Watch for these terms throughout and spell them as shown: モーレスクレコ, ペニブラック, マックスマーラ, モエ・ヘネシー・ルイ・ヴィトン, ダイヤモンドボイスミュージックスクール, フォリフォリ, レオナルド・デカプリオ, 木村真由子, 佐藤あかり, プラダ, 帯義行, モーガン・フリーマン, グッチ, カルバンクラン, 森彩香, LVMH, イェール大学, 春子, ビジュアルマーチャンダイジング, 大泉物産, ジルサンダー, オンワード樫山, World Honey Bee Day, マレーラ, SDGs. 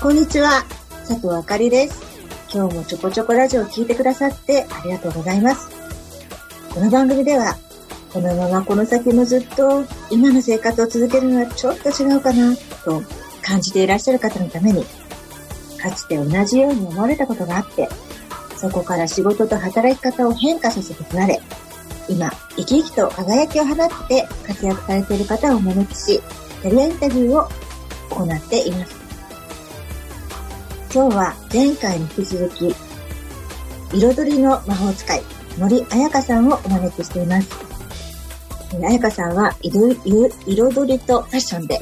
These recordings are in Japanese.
こんにちは、佐藤あかりです。今日もちょこちょこラジオを聞いてくださってありがとうございます。この番組ではこのままこの先もずっと今の生活を続けるのはちょっと違うかなと感じていらっしゃる方のために、かつて同じように思われたことがあって、そこから仕事と働き方を変化させてこられ、今生き生きと輝きを放って活躍されている方をお招きし、キャリアインタビューを行っています。今日は前回に引き続き、彩りの魔法使い森彩香さんをお招きしています。彩香さんは彩りとファッションで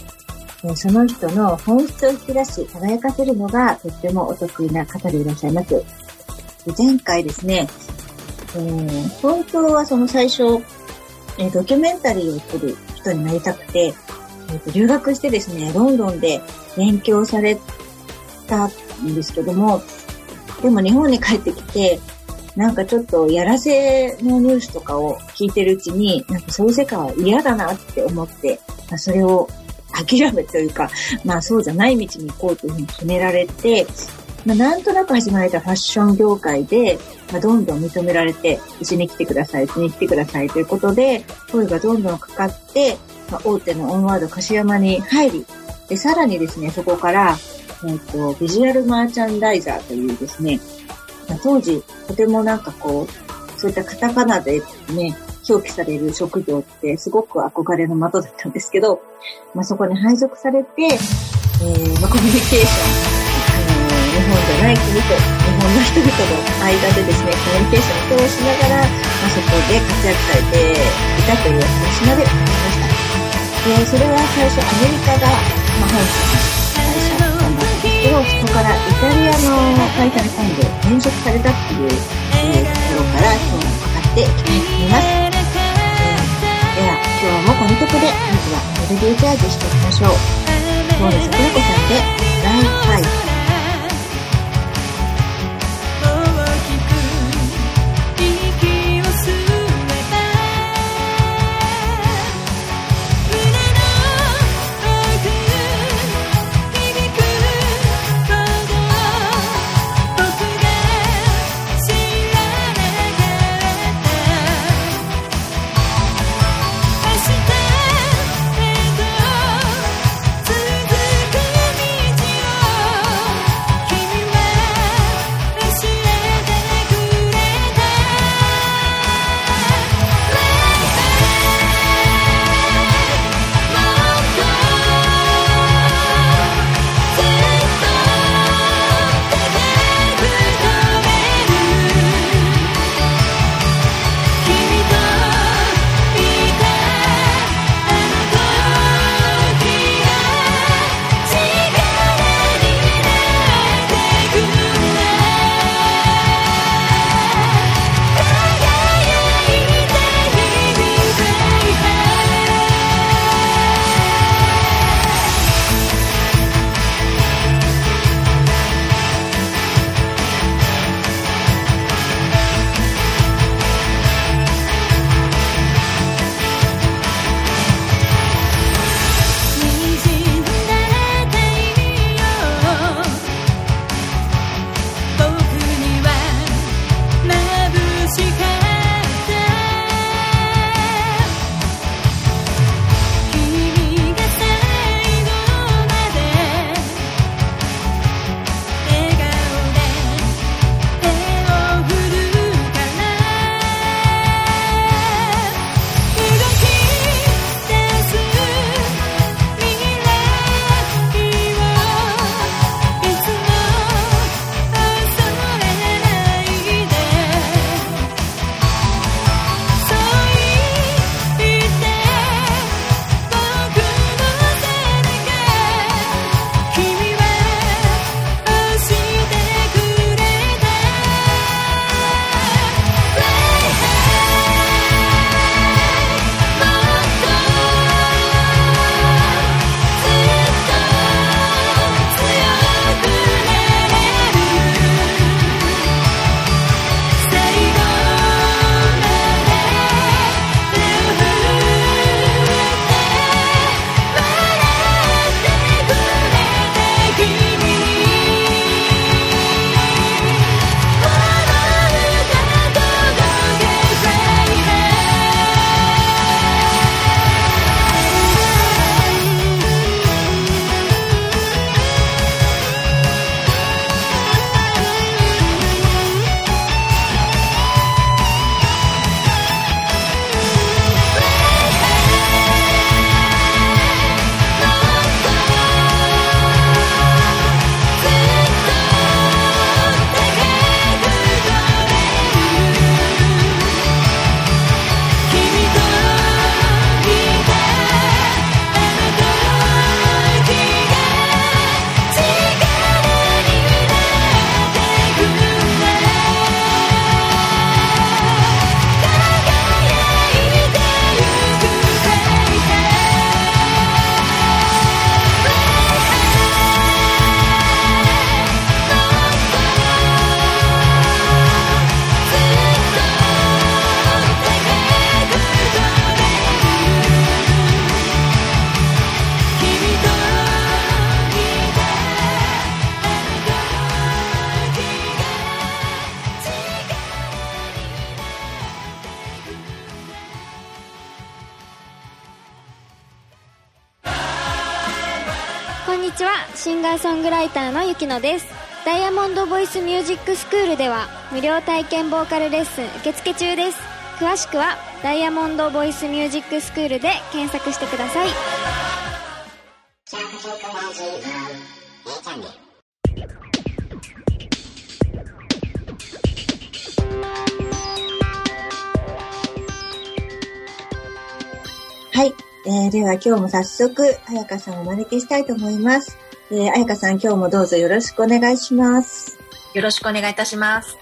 その人の本質を引き出し輝かせるのがとってもお得意な方でいらっしゃいます。前回ですね、本当はその最初、ドキュメンタリーを撮る人になりたくて、留学してですね、ロンドンで勉強されたんですけども、でも日本に帰ってきて、なんかちょっとやらせのニュースとかを聞いてるうちに、なんかそういう世界は嫌だなって思って、まあ、それを諦めというか、まあそうじゃない道に行こうというふうに決められて、まあ、なんとなく始まれたファッション業界で、まあ、どんどん認められて、うちに来てください、うちに来てくださいということで、声がどんどんかかって、まあ、大手のオンワード樫山に入り、で、さらにですね、そこから、ビジュアルマーチャンダイザーというですね、まあ、当時、とてもなんかこう、そういったカタカナでね、表記される職業ってすごく憧れの的だったんですけど、まあ、そこに配属されて、まあ、コミュニケーション、日本じゃない国と日本の人々の間でですね、コミュニケーションを通しながら、まあ、そこで活躍されていたという話までありました。で、それは最初アメリカが、まあ、本社の会社だったんですけど、そこからイタリアの会社に今度転職されたっていうところから今日もかかっていきたいと思います。では今日もこの曲で、まずはメロディーチャージしていきましょう。モーレスクレコさんでライファイ。こんにちは、シンガーソングライターのゆきのです。ダイヤモンドボイスミュージックスクールでは無料体験ボーカルレッスン受付中です。詳しくはダイヤモンドボイスミュージックスクールで検索してください。はい、では今日も早速彩香さんをお招きしたいと思います。彩香さん、今日もどうぞよろしくお願いします。よろしくお願いいたします。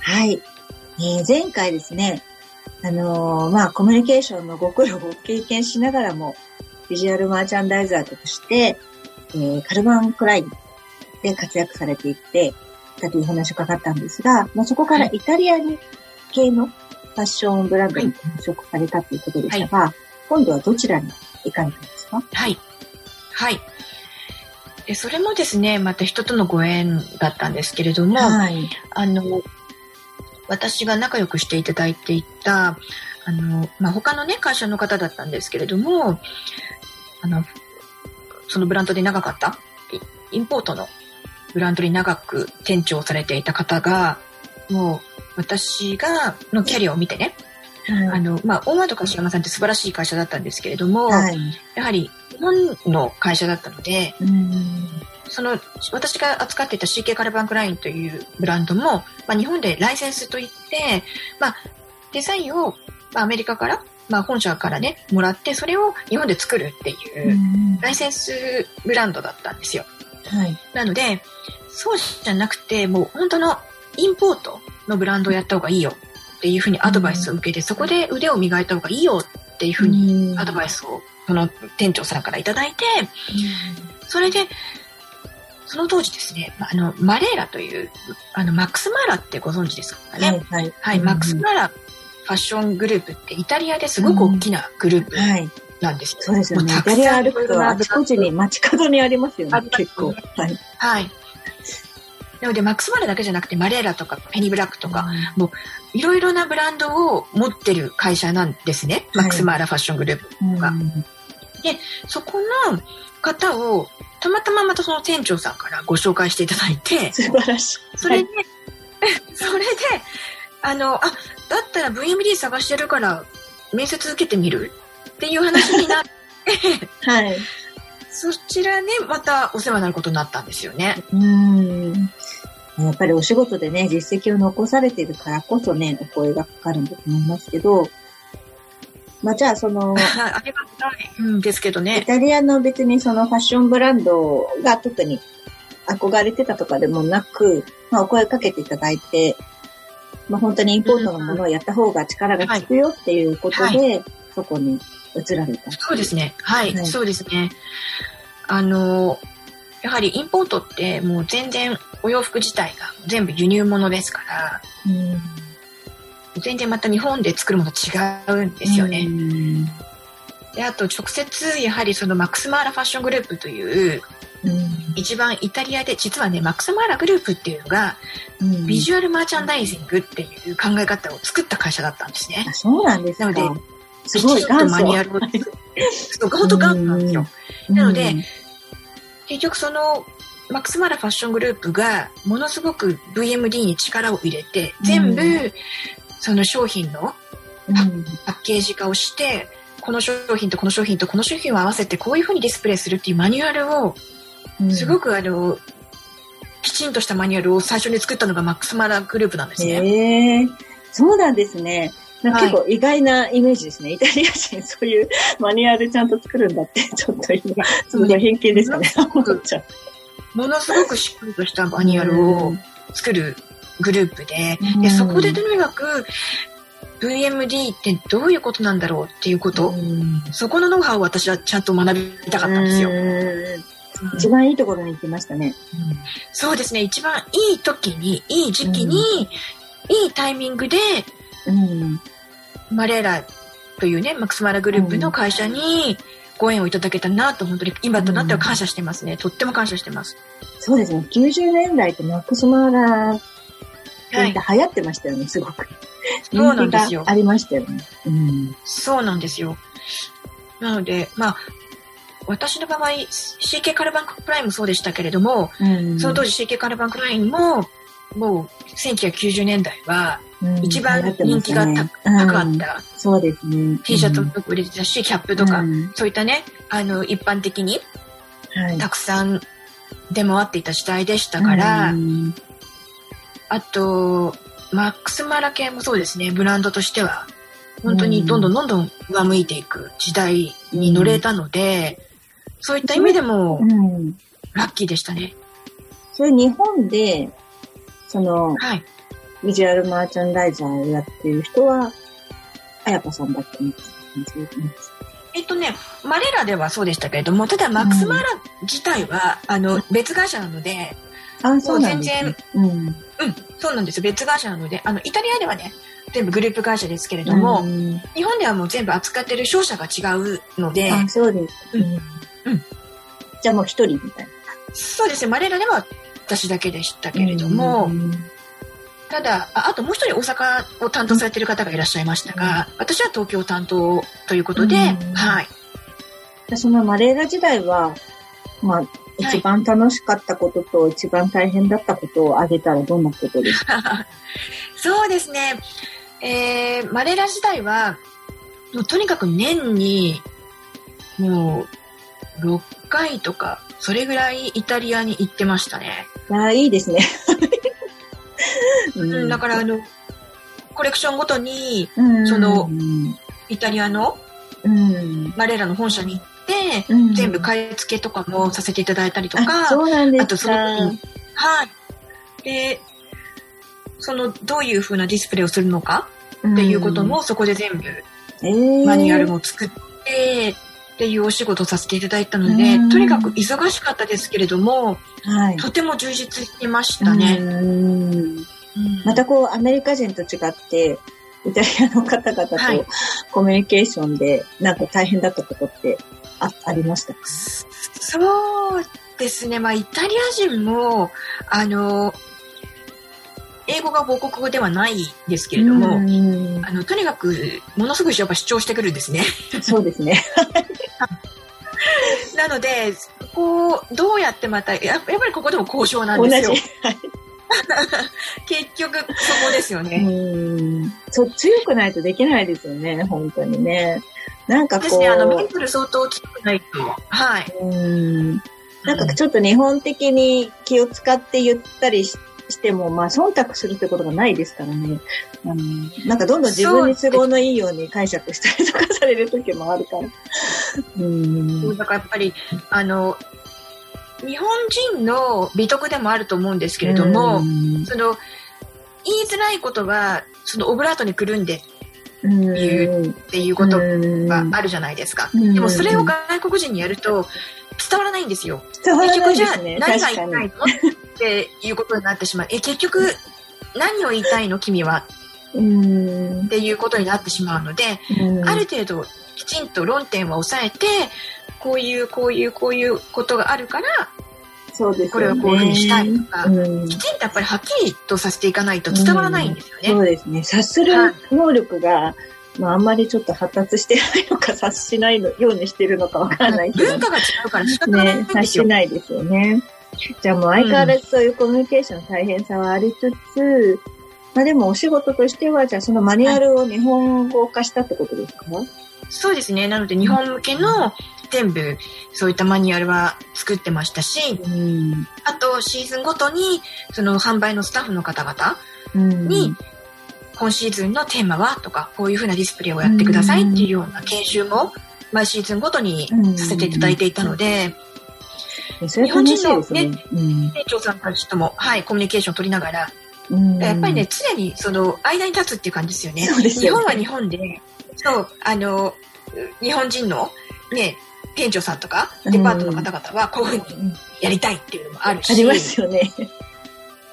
はい、前回ですね、コミュニケーションのご苦労を経験しながらもビジュアルマーチャンダイザーとして、カルバンクラインで活躍されていってだという話を伺ったんですが、そこからイタリアに系のファッションブランドに転職されたということでしたが、今度はどちらに行かれたんですか？はい。それもですね、また人とのご縁だったんですけれども、私が仲良くしていただいていた他のね会社の方だったんですけれども、そのブランドで長かったインポートのブランドに長く店長をされていた方が、もう私がのキャリアを見てね、オーマート樫山さんって素晴らしい会社だったんですけれども、やはり日本の会社だったので、その私が扱っていた CK カルバンクラインというブランドも、日本でライセンスといって、デザインを、アメリカから、本社からねもらって、それを日本で作るっていうライセンスブランドだったんですよ。なのでそうじゃなくて、もう本当のインポートのブランドをやった方がいいよっていうふうにアドバイスを受けて、そこで腕を磨いた方がいいよっていうふうにアドバイスをその店長さんからいただいて、それでその当時ですね、マレーラというマックスマーラってご存知ですかね？マックスマーラファッショングループってイタリアですごく大きなグループなんですよ。そうですよね。イタリア歩くとあちこちに街角にありますよね、結構。なのでマックスマーラだけじゃなくてマレーラとかペニブラックとか、もういろいろなブランドを持ってる会社なんですね、マックスマーラファッショングループが。で、そこの方をたまたままたその店長さんからご紹介していただいて、素晴らしい。それで、だったら VMD 探してるから面接受けてみるっていう話になって、そちらね、またお世話になることになったんですよね。やっぱりお仕事でね、実績を残されているからこそね、お声がかかるんだと思いますけど、じゃあその、ありがたいんですけどね。イタリアの別にそのファッションブランドが特に憧れてたとかでもなく、お声かけていただいて、本当にインポートのものをやった方が力がつくよっていうことで、そこに移られた。そうですね。そうですね。やはりインポートってもう全然お洋服自体が全部輸入物ですから、全然また日本で作るもの違うんですよね。で、あと直接やはりそのマックスマーラファッショングループという、一番イタリアで実はね、マックスマーラグループっていうのが、ビジュアルマーチャンダイジングっていう考え方を作った会社だったんですね。そうなんですか。なので、すごい元祖。マニュアルを本当元祖なんですよ。なので、結局そのマックスマーラファッショングループがものすごく VMD に力を入れて、全部その商品のパッケージ化をして、この商品とこの商品とこの商品を合わせてこういう風にディスプレイするっていうマニュアルを、すごくきちんとしたマニュアルを最初に作ったのがマックスマーラグループなんですね。そうなんですね。結構意外なイメージですね。イタリア人、そういうマニュアルちゃんと作るんだって、ちょっと今、すごい偏見ですかね。ものすごくしっかりとしたマニュアルを作るグループで、そこでとにかく、VMD ってどういうことなんだろうっていうこと、そこのノウハウを私はちゃんと学びたかったんですよ。一番いいところに行きましたね。そうですね。一番いい時に、いい時期に、いいタイミングで、マレーラというね、マックスマーラグループの会社にご縁をいただけたなと、本当に今となっては感謝してますね。とっても感謝してます。そうですね。90年代ってマックスマーラって流行ってましたよね、すごく。そうなんですよ。ありましたよね。そうなんですよ。なので、私の場合 CK カルバンクラインもそうでしたけれども、うん、その当時 CK カルバンクラインももう1990年代は一番人気が、うんね、高かった、そうですね、T シャツも売れてたし、キャップとか、うん、そういったね一般的にたくさん出回っていた時代でしたから、うん、あとマックスマラ系もそうですね、ブランドとしては本当にどんどんどんどん上向いていく時代に乗れたので、うん、そういった意味でもラッキーでしたね。それ日本でその、はい、ビジュアルマーチャンダイジングをやってる人は彩香さんだったんですよね。マレラではそうでしたけれども、ただマックスマラ自体は、うん、別会社なので、あ、そうなんですね。全然、うん、うん、そうなんですよ。別会社なので、イタリアではね、全部グループ会社ですけれども、うん、日本ではもう全部扱ってる商社が違うので、あ、そうです。うん、うん、じゃあもう一人みたいな。そうですね。マレラでは私だけでしたけれども。うん、ただ、あともう一人大阪を担当されている方がいらっしゃいましたが、うん、私は東京担当ということで、うん、はい。そのマレーラ時代は、まあ、一番楽しかったことと一番大変だったことを挙げたらどんなことですか？そうですね。マレーラ時代は、もうとにかく年に、もう、6回とか、それぐらいイタリアに行ってましたね。ああ、いいですね。うん、だからコレクションごとに、うん、そのイタリアの、うん、マレーラの本社に行って、うん、全部買い付けとかもさせていただいたりとか、 そうなんですか。あとその時に、はい、でそのどういう風なディスプレイをするのかっていうことも、うん、そこで全部マニュアルも作ってっていうお仕事をさせていただいたので、とにかく忙しかったですけれども、はい、とても充実してましたね。うん、またこうアメリカ人と違ってイタリアの方々とコミュニケーションでなんか大変だったことって ありましたか？そうですね、まあ、イタリア人も英語が母国語ではないですけれども、とにかくものすごいやっぱ主張してくるんですね。そうですね。なのでこうどうやってまたやっぱりここでも交渉なんですよ。結局そこですよね。そう、強くないとできないですよね、本当にね。なんかこうですね、メンタル相当強くないと、はい。なんかちょっと日本的に気を使って言ったりしても、まあ、忖度するってことがないですからね。なんかどんどん自分に都合のいいように解釈したりとかされる時もあるから。だからやっぱり、日本人の美徳でもあると思うんですけれども、その、言いづらいことは、そのオブラートにくるんで言うっていうことがあるじゃないですか。でもそれを外国人にやると、伝わらないんですよ。伝わらないですね。結局じゃあ何が言いたいのっていうことになってしまう。結局何を言いたいの君はっていうことになってしまうので、ある程度きちんと論点は抑えて、こういうことがあるから、そうですね、これはこういうふうにしたいとか、きちんとやっぱりはっきりとさせていかないと伝わらないんですよね。そうですね。察する能力が、まあ、あんまりちょっと発達してないのか察しないのようにしてるのかわからないけど、文化が違うから仕方ないんですよね。察しないですよね。じゃあもう相変わらずそういうコミュニケーションの大変さはありつつ、まあでもお仕事としてはじゃあそのマニュアルを日本語化したってことですか？はい、そうですね。なので日本向けの全部そういったマニュアルは作ってましたし、あとシーズンごとにその販売のスタッフの方々に、今シーズンのテーマはとか、こういう風なディスプレイをやってくださいっていうような研修も毎シーズンごとにさせていただいていたので、日本人のね、店長さんたちとも、はい、コミュニケーションを取りながら、やっぱりね、常にその間に立つっていう感じですよね。そうですよね。日本は日本で、そう、日本人のね、店長さんとか、デパートの方々はこういう風にやりたいっていうのもあるし。ありますよね。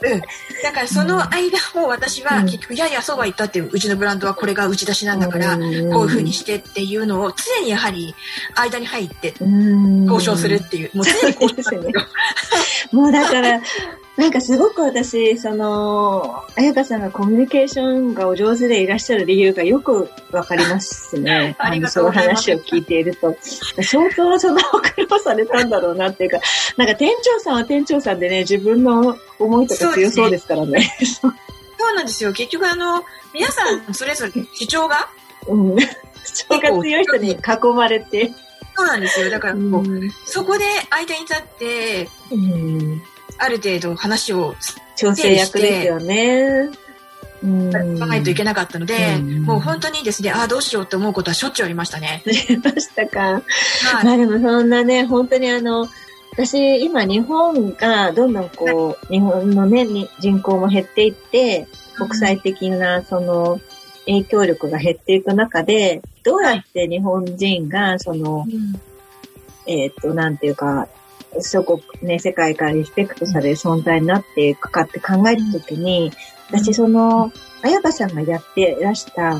うん、だからその間も私は結局、いやいやそうは言ったって、うちのブランドはこれが打ち出しなんだから、こういう風にしてっていうのを常にやはり間に入って交渉するっていう、もう常に交渉するんですよ。もうだからなんかすごく私、彩香さんがコミュニケーションがお上手でいらっしゃる理由がよくわかりますね。ありがとうございます。その話を聞いていると、相当その苦労されたんだろうなっていうか、なんか店長さんは店長さんでね、自分の思いとか強そうですからね。そうなんですよ。結局皆さんそれぞれ主張が、うん、主張が強い人に囲まれて。そうなんですよ。だからこう、そこで間に立って、ある程度話を調整役ですよね。考えないといけなかったので、もう本当にですね、どうしようって思うことはしょっちゅうありましたね。ありましたか。はい、まあでもそんなね、本当に私今日本がどんどんこう、日本のね人口も減っていって、国際的なその影響力が減っていく中で、どうやって日本人がその、なんていうか。そこね、世界からリスペクトされる存在になっていくかって考えるときに、私彩香さんがやってらした、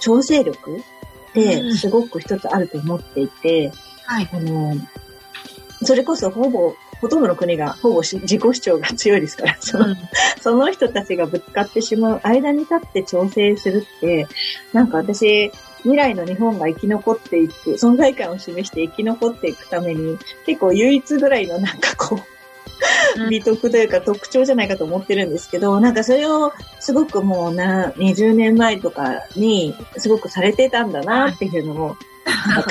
調整力ってすごく一つあると思っていて、それこそほとんどの国がほぼ自己主張が強いですから、その人たちがぶつかってしまう間に立って調整するって、なんか私、未来の日本が生き残っていく、存在感を示して生き残っていくために、結構唯一ぐらいのなんかこう、美徳というか特徴じゃないかと思ってるんですけど、なんかそれをすごくもう20年前とかにすごくされてたんだなっていうのを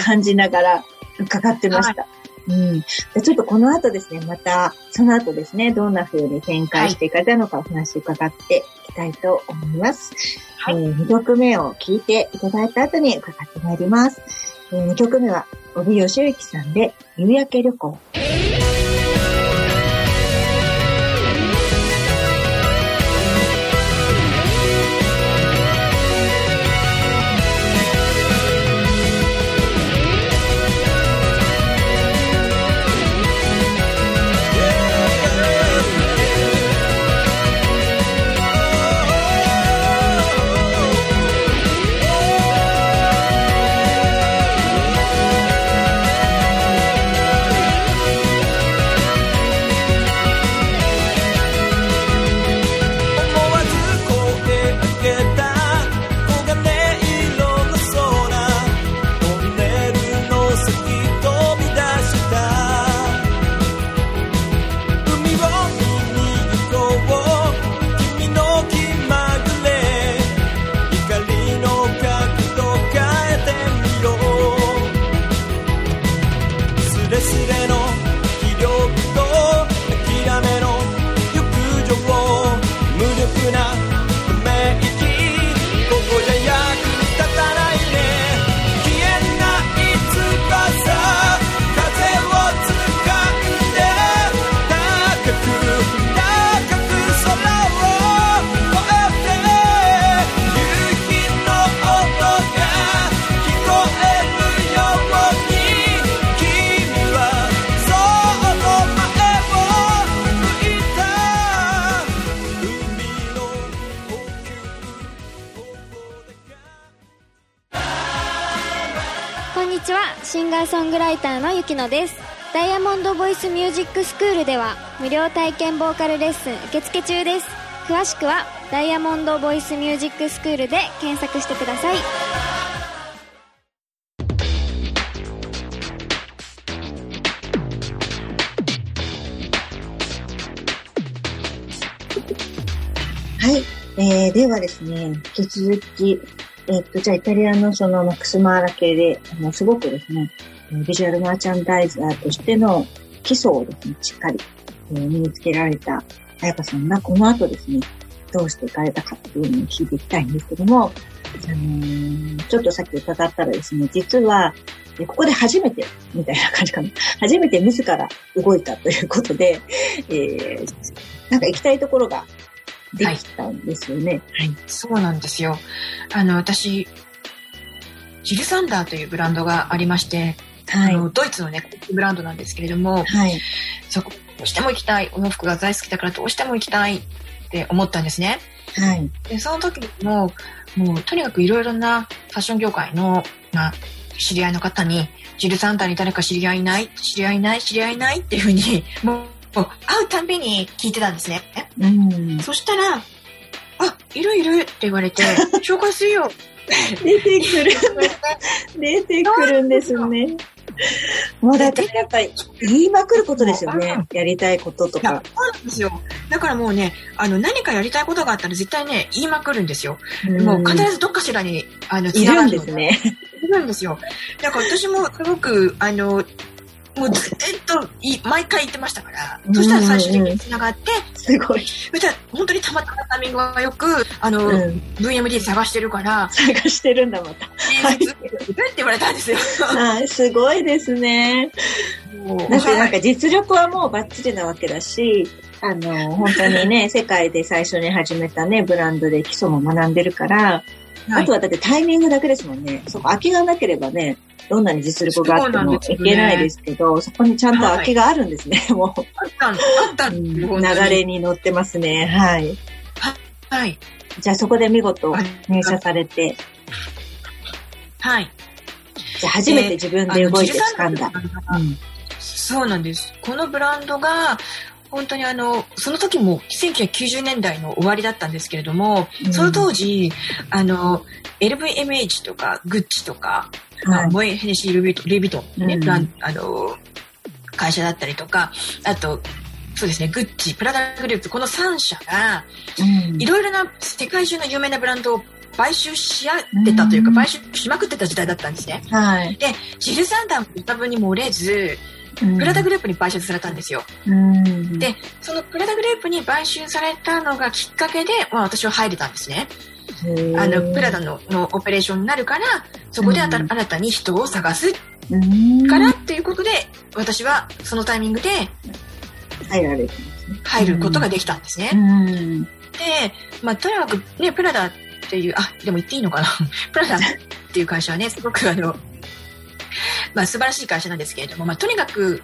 感じながら伺ってました。ちょっとこの後ですね、またその後ですね、どんな風に展開していかれたのかお話を伺っていきたいと思います。2曲目を聞いていただいた後に伺ってまいります。2曲目は帯義行さんで夕焼け旅行。ソングライターのゆきのです。ダイヤモンドボイスミュージックスクールでは無料体験ボーカルレッスン受付中です。詳しくはダイヤモンドボイスミュージックスクールで検索してください。はい、ではですね、引き続きじゃあイタリアのそのマクスマーラ系ですごくですね、ビジュアルマーチャンダイザーとしての基礎をですね、しっかり身につけられた彩香さんがこの後ですね、どうしていかれたかっていうのを聞いていきたいんですけども、ちょっとさっき伺ったらですね、実はここで初めてみたいな感じかな、初めて自ら動いたということで、なんか行きたいところができたんですよね。はい、そうなんですよ。私、ジルサンダーというブランドがありまして、ドイツのね、ブランドなんですけれども、そこ、どうしても行きたい。お洋服が大好きだからどうしても行きたいって思ったんですね。で、その時も、もうとにかくいろいろなファッション業界の、知り合いの方に、ジルサンダーに誰か知り合いないっていうふうに、もう、会うたんびに聞いてたんですね、うん、そしたらあ、いるいるって言われて紹介するよ出てくる出てくるんですよね。もうだってやっぱり言いまくることですよね、やりたいこととか。そうなんですよ。だからもうね、何かやりたいことがあったら絶対ね言いまくるんですよ。もう必ずどっかしらにつながるので、いるんですね。いるんですよ。だから私もすごくもうずっと毎回言ってましたから、そしたら最終的に繋がって、すごい。本当にたまたまタイミングがよく、VMD 探してるから。探してるんだ、また。はい。って言われたんですよ。はい、すごいですね。なんか実力はもうバッチリなわけだし、本当にね、世界で最初に始めたね、ブランドで基礎も学んでるから、はい、あとはだってタイミングだけですもんね。そこ空きがなければね、どんなに実力があってもいけないですけど、そこにちゃんと空きがあるんですね、はい、もう。あった流れに乗ってますね、はい。はい。じゃあそこで見事入社されて。はい。じゃあ初めて自分で動いて掴んだ。そうなんです。このブランドが、本当にその時も1990年代の終わりだったんですけれども、その当時、LVMH とか、グッチとか、モエ・ヘネシー・ルイ・ヴィトンね、会社だったりとか、あと、そうですね、グッチ、プラダグループ、この3社が、いろいろな世界中の有名なブランドを買収し合ってたというか、買収しまくってた時代だったんですね。はい、で、ジル・サンダーも多分に漏れず、プラダグループに買収されたんですよ。で、そのプラダグループに買収されたのがきっかけで、まあ、私は入れたんですね。プラダのオペレーションになるから、そこで新たに人を探すからっていうことで、私はそのタイミングで入ることができたんですね。で、まあ、とにかくね、プラダっていう、あ、でも言っていいのかなプラダっていう会社はね、すごくまあ、素晴らしい会社なんですけれども、まあ、とにかく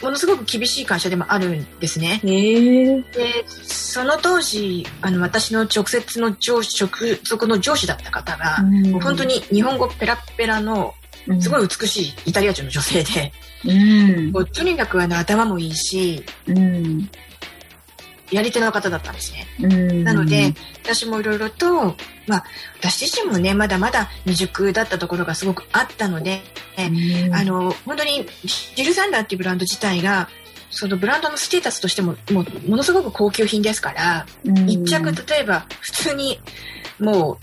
ものすごく厳しい会社でもあるんですね。で、その当時私の直属の上司だった方が、もう本当に日本語ペラペラのすごい美しいイタリア人の女性で、もうとにかく頭もいいし、やり手の方だったんですね。なので私もいろいろと、まあ、私自身もねまだまだ未熟だったところがすごくあったので、本当にジルサンダーっていうブランド自体がそのブランドのステータスとしてもものすごく高級品ですから、一着例えば普通にもう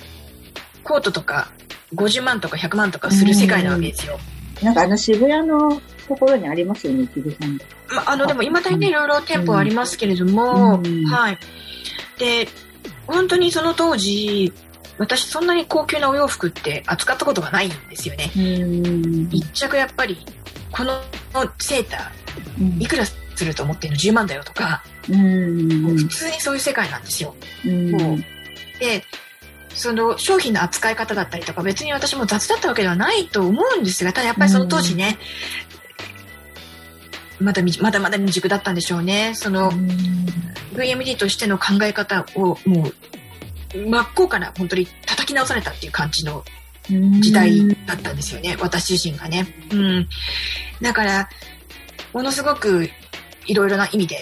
コートとか50万とか100万とかする世界なわけですよ。なんか渋谷のところにありますよね、ジルサンダー。まあ、でも今大変いろいろ店舗ありますけれども、はい。で、本当にその当時、私そんなに高級なお洋服って扱ったことがないんですよね。一着やっぱり、このセーター、いくらすると思ってるの10万だよとか、もう普通にそういう世界なんですよ。もうで、その商品の扱い方だったりとか、別に私も雑だったわけではないと思うんですが、ただやっぱりその当時ね、まだまだ未熟だったんでしょうね。その VMD としての考え方をもう真っ向から本当に叩き直されたっていう感じの時代だったんですよね、私自身がね。だからものすごくいろいろな意味で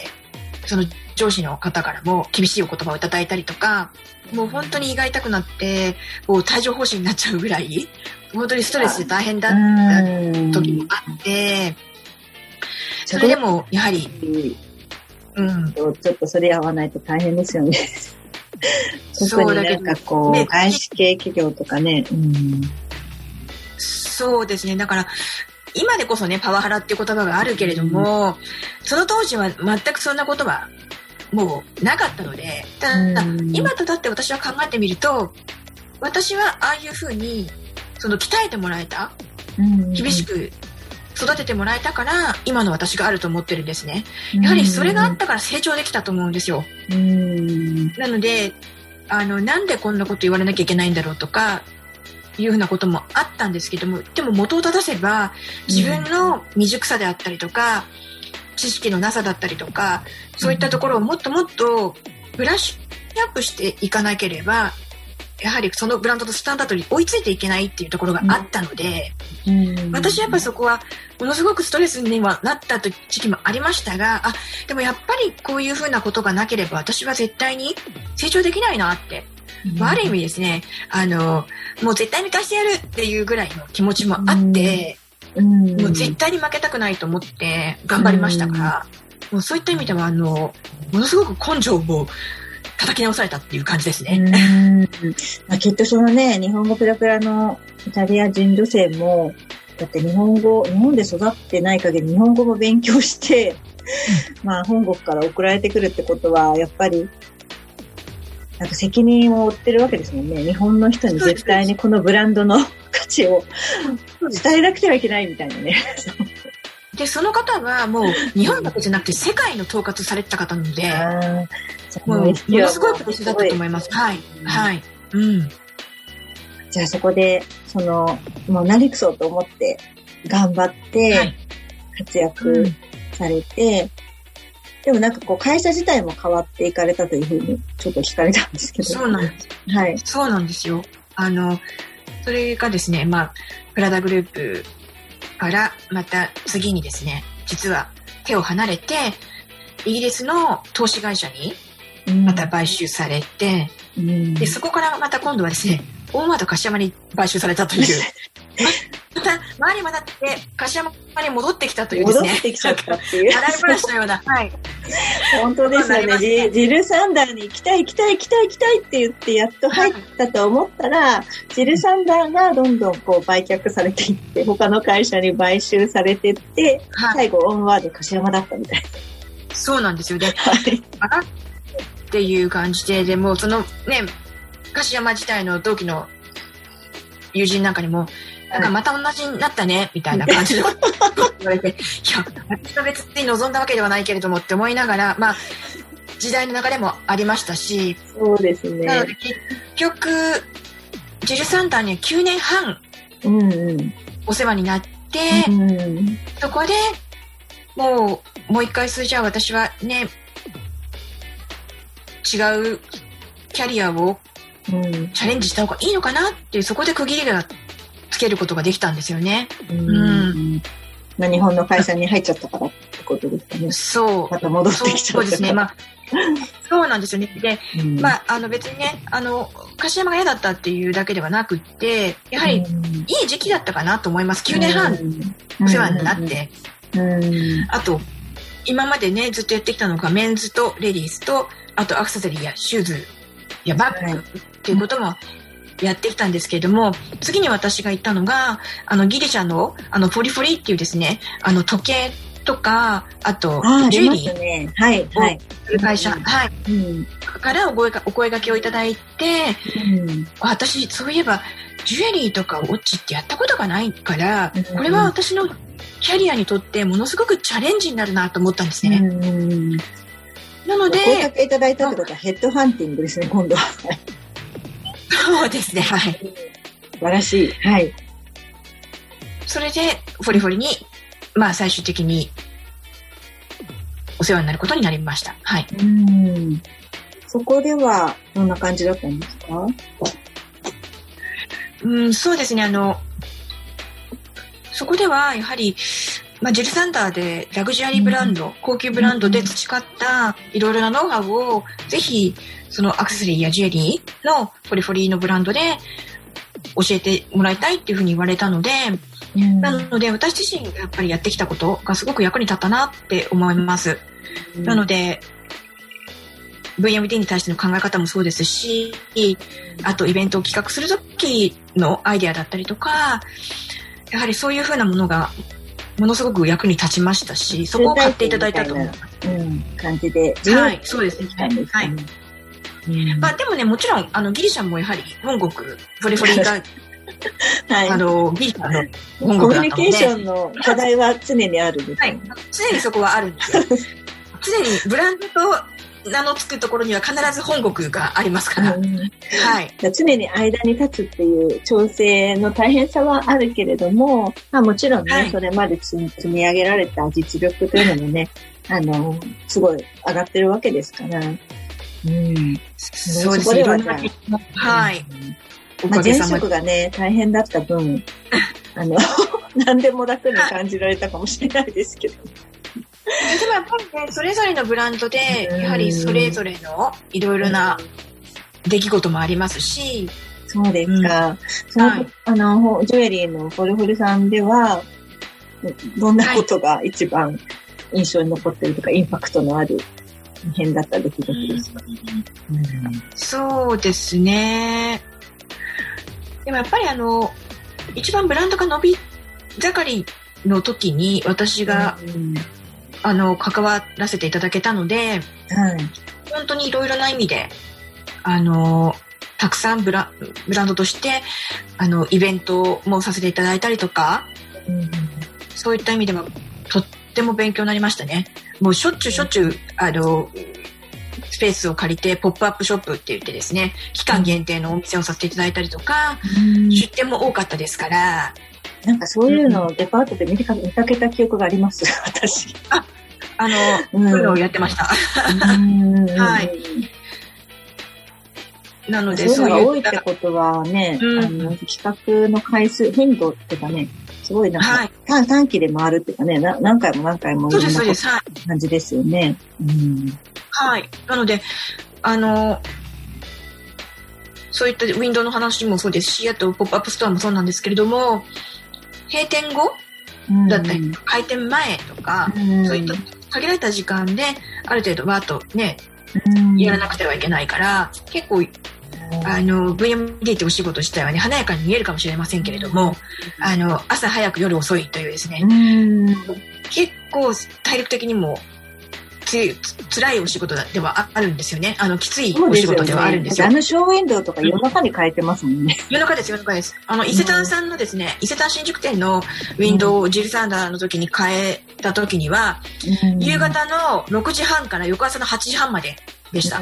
その上司の方からも厳しいお言葉をいただいたりとか、もう本当に胃が痛くなってこう帯状疱疹になっちゃうぐらい本当にストレスで大変だった時もあって、それでもやはり、ちょっとそれ合わないと大変ですよね。特になんかこう外資系企業とかね、そうですね。だから今でこそねパワハラっていう言葉があるけれども、その当時は全くそんな言葉もうなかったので、ただ今とだって私は考えてみると、私はああいう風にその鍛えてもらえた、厳しく育ててもらえたから今の私があると思ってるんですね。やはりそれがあったから成長できたと思うんですよ。なのでなんでこんなこと言われなきゃいけないんだろうとかいうふうなこともあったんですけども、でも元を正せば自分の未熟さであったりとか、知識のなさだったりとか、そういったところをもっともっとブラッシュアップしていかなければやはりそのブランドのスタンダードに追いついていけないっていうところがあったので、うん、私やっぱそこはものすごくストレスにはなった時期もありましたが、あ、でもやっぱりこういうふうなことがなければ私は絶対に成長できないなって、うん、ある意味ですね、もう絶対に貸してやるっていうぐらいの気持ちもあって、うん、もう絶対に負けたくないと思って頑張りましたから、うん、もうそういった意味ではものすごく根性を叩き直されたっていう感じですね。まあ、きっとそのね、日本語ペラペラのイタリア人女性も、だって日本で育ってない限り日本語も勉強して、まあ本国から送られてくるってことは、やっぱり、なんか責任を負ってるわけですもんね。日本の人に絶対にこのブランドの価値を伝えなくてはいけないみたいなね。でその方はもう日本だけじゃなくて世界の統括されてた方なので、ものすごいプレッシャーだったと思います。はい、はい、うん。じゃあそこでもう何くそと思って頑張って活躍されて、はい、うん、でもなんかこう会社自体も変わっていかれたというふうにちょっと聞かれたんですけど。そうなんです。はい。そうなんですよ。それがですね、まあプラダグループからまた次にですね、実は手を離れてイギリスの投資会社にまた買収されて、うん、でそこからまた今度はですね、大和樫山に買収されたというまた周りもだって樫山に戻ってきたというですね、戻ってきちゃったっていう洗い話のような、はい、本当ですよね。ジルサンダーに行きたいって言ってやっと入ったと思ったら、はい、ジルサンダーがどんどんこう売却されていって他の会社に買収されていって、はい、最後オンワード樫山だったみたいな。そうなんですよね、はい、あっていう感じで、でもそのね樫山自体の同期の友人なんかにもなんかまた同じになったねみたいな感じで言われて、いや私は別に望んだわけではないけれどもって思いながら、まあ時代の流れもありましたし、そうですね。なので結局ジルサンダーには9年半お世話になって、うんうん、そこでもう一回じゃあ私はね違うキャリアをチャレンジした方がいいのかなっていう、そこで区切りがつけることができたんですよね。うん、まあ、日本の会社に入っちゃったからってことですかね。そう。また戻ってきちゃったから。そうですね。まあ、そうなんですよね。で、うん、まあ、別にね、樫山が嫌だったっていうだけではなくって、やはりいい時期だったかなと思います。9年半お世話になって。あと、今までね、ずっとやってきたのがメンズとレディースと、あとアクセサリーやシューズやバッグっていうこともやってきたんですけれども、次に私が行ったのがギリシャのポリフォリーっていうですね、時計とかあとジュエリーをする会社、はい、うん、からお声掛けをいただいて、うん、私そういえばジュエリーとかウォッチってやったことがないから、うん、これは私のキャリアにとってものすごくチャレンジになるなと思ったんですね、うん、なのでお声掛けいただいたってことはヘッドハンティングですね、今度はそうですね、はい。素晴らしい。はい。それで、フォリフォリに、まあ、最終的に、お世話になることになりました。はい。そこでは、どんな感じだったんですか？そうですね、そこでは、やはり、まあ、ジルサンダーで、ラグジュアリーブランド、高級ブランドで培った、いろいろなノウハウを、ぜひ、そのアクセサリーやジュエリーのポリフォリーのブランドで教えてもらいたいっていうふうに言われたので、なので私自身がやっぱりやってきたことがすごく役に立ったなって思います。なので VMD に対しての考え方もそうですし、あとイベントを企画するときのアイデアだったりとか、やはりそういうふうなものがものすごく役に立ちましたし、そこを買っていただいたと思います。感じで、はい、そうですね。はい。まあ、でもね、もちろんギリシャもやはり本国フォリフォリが、はい、ギリシャの本国だったのでコミュニケーションの課題は常にあるんです、はい、常にそこはあるんですよ常にブランドと名の付くところには必ず本国がありますから、はい、常に間に立つっていう調整の大変さはあるけれども、まあ、もちろんね、はい、それまで積み上げられた実力というのもねすごい上がってるわけですから、そこでは、はい、まあ、前職がね大変だった分何でも楽に感じられたかもしれないですけどでもやっぱりねそれぞれのブランドでやはりそれぞれのいろいろな出来事もありますし。そうですか、うん、その、はい、ジュエリーのフォルフォルさんではどんなことが一番印象に残ってるとか、はい、インパクトのある変だった出来事ですか、うんうん、そうですね。でもやっぱり一番ブランドが伸び盛りの時に私が、うん、関わらせていただけたので、うん、本当にいろいろな意味でたくさんブランドとしてイベントもさせていただいたりとか、うん、そういった意味ではとっても勉強になりましたね。もうしょっちゅうスペースを借りてポップアップショップって言ってですね期間限定のお店をさせていただいたりとか、うん、出店も多かったですから、なんかそういうのをデパートで見かけた記憶があります私そういうのをやってましたはい。なのでそういうのが多いってことはね、企画の回数頻度っていうかねすごいなんか、はい、短期で回るっていうかね何回もそうですそうです感じですよね、うん、はい。なのでそういったウィンドウの話もそうですし、あとポップアップストアもそうなんですけれども閉店後だったり、うん、開店前とか、うん、そういった限られた時間である程度わーっとね、うん、やらなくてはいけないから結構VMD ってお仕事自体はね華やかに見えるかもしれませんけれども、朝早く夜遅いというですね、結構体力的にも辛いお仕事ではあるんですよね。きついお仕事ではあるんですよ。ショーウィンドウとか夜中に変えてますもんね。夜中です。伊勢丹さんのですね、伊勢丹新宿店のウィンドウをジルサンダーの時に変えた時には、夕方の6時半から翌朝の8時半まででした。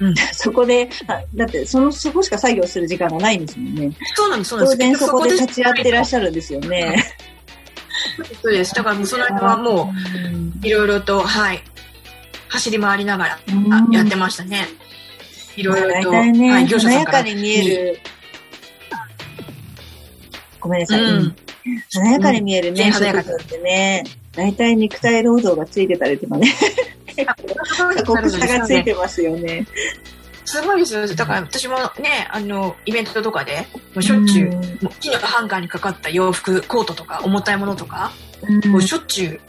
うん、そこでだってそこしか作業する時間がないんですもんね。そうなんです。当然そこで立ち会ってらっしゃるんですよね。そうです。だからもうその間はもういろいろとはい走り回りながらやってましたね。いろいろと、まあ大体ね、はい、業者さんから華やかに見える。ごめんなさい。うん、華やかに見えるね。華やかってね。大体肉体労働がついてたりとかね。過酷さがついてますよね。すごいですよ。だから私もね、イベントとかで、もうしょっちゅう、木のハンガーにかかった洋服、コートとか、重たいものとか、もうしょっちゅう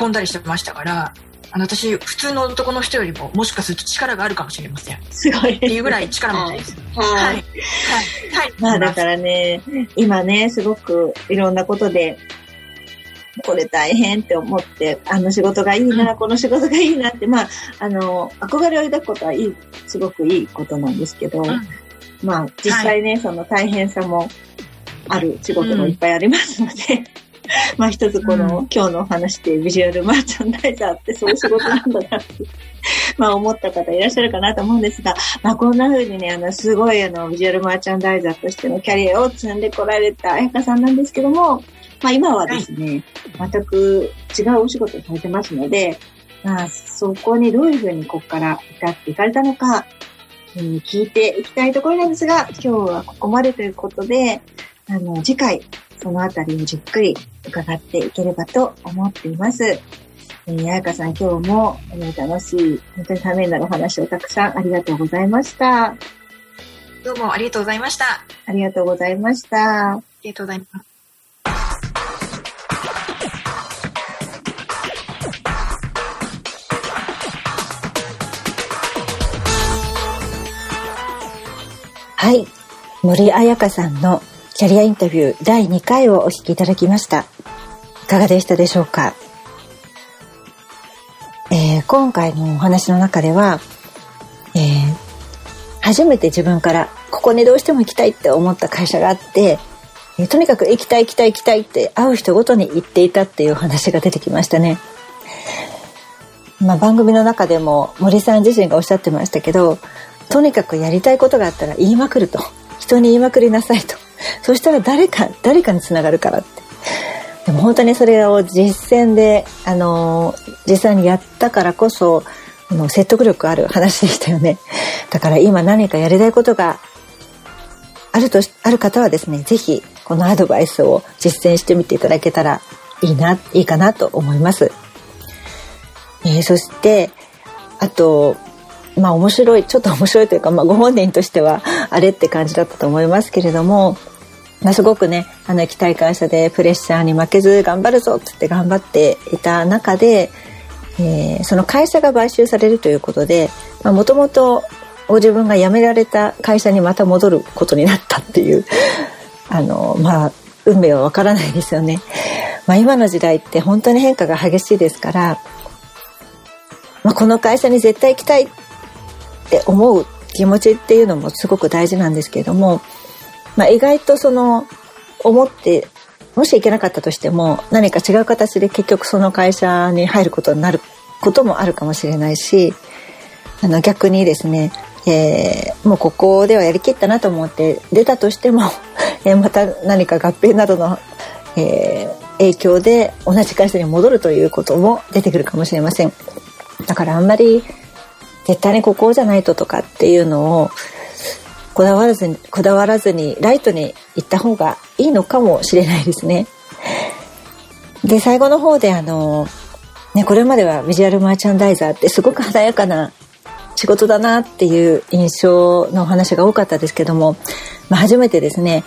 運んだりしてましたから、私、普通の男の人よりも、もしかすると力があるかもしれません。すごい。っていうぐらい力もあるんです。はい。はい。はい。まあだからね、今ね、すごくいろんなことで、これ大変って思って、仕事がいいな、この仕事がいいなって、まあ、憧れを抱くことはいい、すごくいいことなんですけど、まあ、実際ね、はい、その大変さもある仕事もいっぱいありますので、まあ、一つこの、今日のお話でビジュアルマーチャンダイザーってそういう仕事なんだなって、まあ、思った方いらっしゃるかなと思うんですが、まあ、こんな風にね、すごい、ビジュアルマーチャンダイザーとしてのキャリアを積んでこられた彩香さんなんですけども、まあ今はですね、はい、全く違うお仕事をされてますので、まあそこにどういうふうにここから至っていかれたのか、聞いていきたいところなんですが、今日はここまでということで、次回そのあたりをじっくり伺っていければと思っています。彩香さん今日も楽しい、本当にためになるお話をたくさんありがとうございました。どうもありがとうございました。ありがとうございました。ありがとうございます。はい、森彩香さんのキャリアインタビュー第2回をお聞きいただきました。いかがでしたでしょうか。今回のお話の中では、初めて自分からここにどうしても行きたいって思った会社があって、とにかく行きたいって会う人ごとに言っていたっていう話が出てきましたね。まあ、番組の中でも森さん自身がおっしゃってましたけど、とにかくやりたいことがあったら言いまくると、人に言いまくりなさいと、そしたら誰かにつながるからって。でも本当にそれを実践で実際にやったからこそ説得力ある話でしたよね。だから今何かやりたいことがある方はですね、ぜひこのアドバイスを実践してみていただけたらいいかなと思います。そしてあと、面白いというか、ご本人としてはあれって感じだったと思いますけれども、すごくね、期待感謝でプレッシャーに負けず頑張るぞって言って頑張っていた中で、その会社が買収されるということで、もともとご自分が辞められた会社にまた戻ることになったっていう運命はわからないですよね。今の時代って本当に変化が激しいですから、この会社に絶対行きたいって思う気持ちっていうのもすごく大事なんですけれども、意外とその思ってもし行けなかったとしても何か違う形で結局その会社に入ることになることもあるかもしれないし、逆にですね、もうここではやりきったなと思って出たとしてもまた何か合併などの、影響で同じ会社に戻るということも出てくるかもしれません。だからあんまり絶対にここじゃないととかっていうのをこだわらずにライトに行った方がいいのかもしれないですね。で、最後の方でこれまではビジュアルマーチャンダイザーってすごく華やかな仕事だなっていう印象のお話が多かったですけども、初めてですね、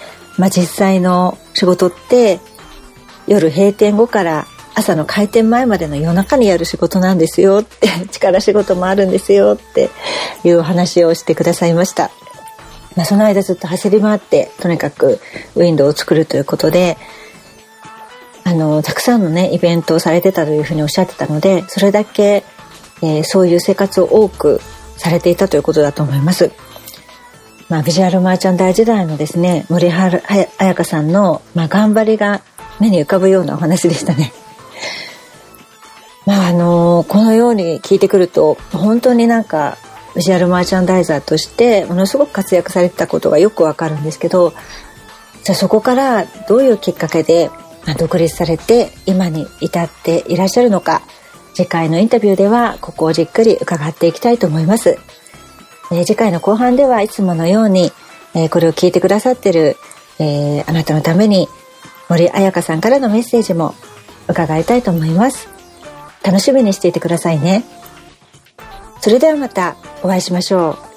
実際の仕事って夜閉店後から朝の開店前までの夜中にやる仕事なんですよって力仕事もあるんですよっていうお話をしてくださいました。その間ずっと走り回ってとにかくウィンドウを作るということでたくさんのねイベントをされてたというふうにおっしゃってたので、それだけ、そういう生活を多くされていたということだと思います。ビジュアルマーチャンダイ時代のですね、森原彩香さんの、頑張りが目に浮かぶようなお話でしたね。このように聞いてくると本当にビジュアルマーチャンダイザーとしてものすごく活躍されてたことがよくわかるんですけど、じゃあそこからどういうきっかけで独立されて今に至っていらっしゃるのか、次回のインタビューではここをじっくり伺っていきたいと思います。次回の後半ではいつものように、これを聞いてくださってる、あなたのために森彩香さんからのメッセージも伺いたいと思います。楽しみにしていてくださいね。それではまたお会いしましょう。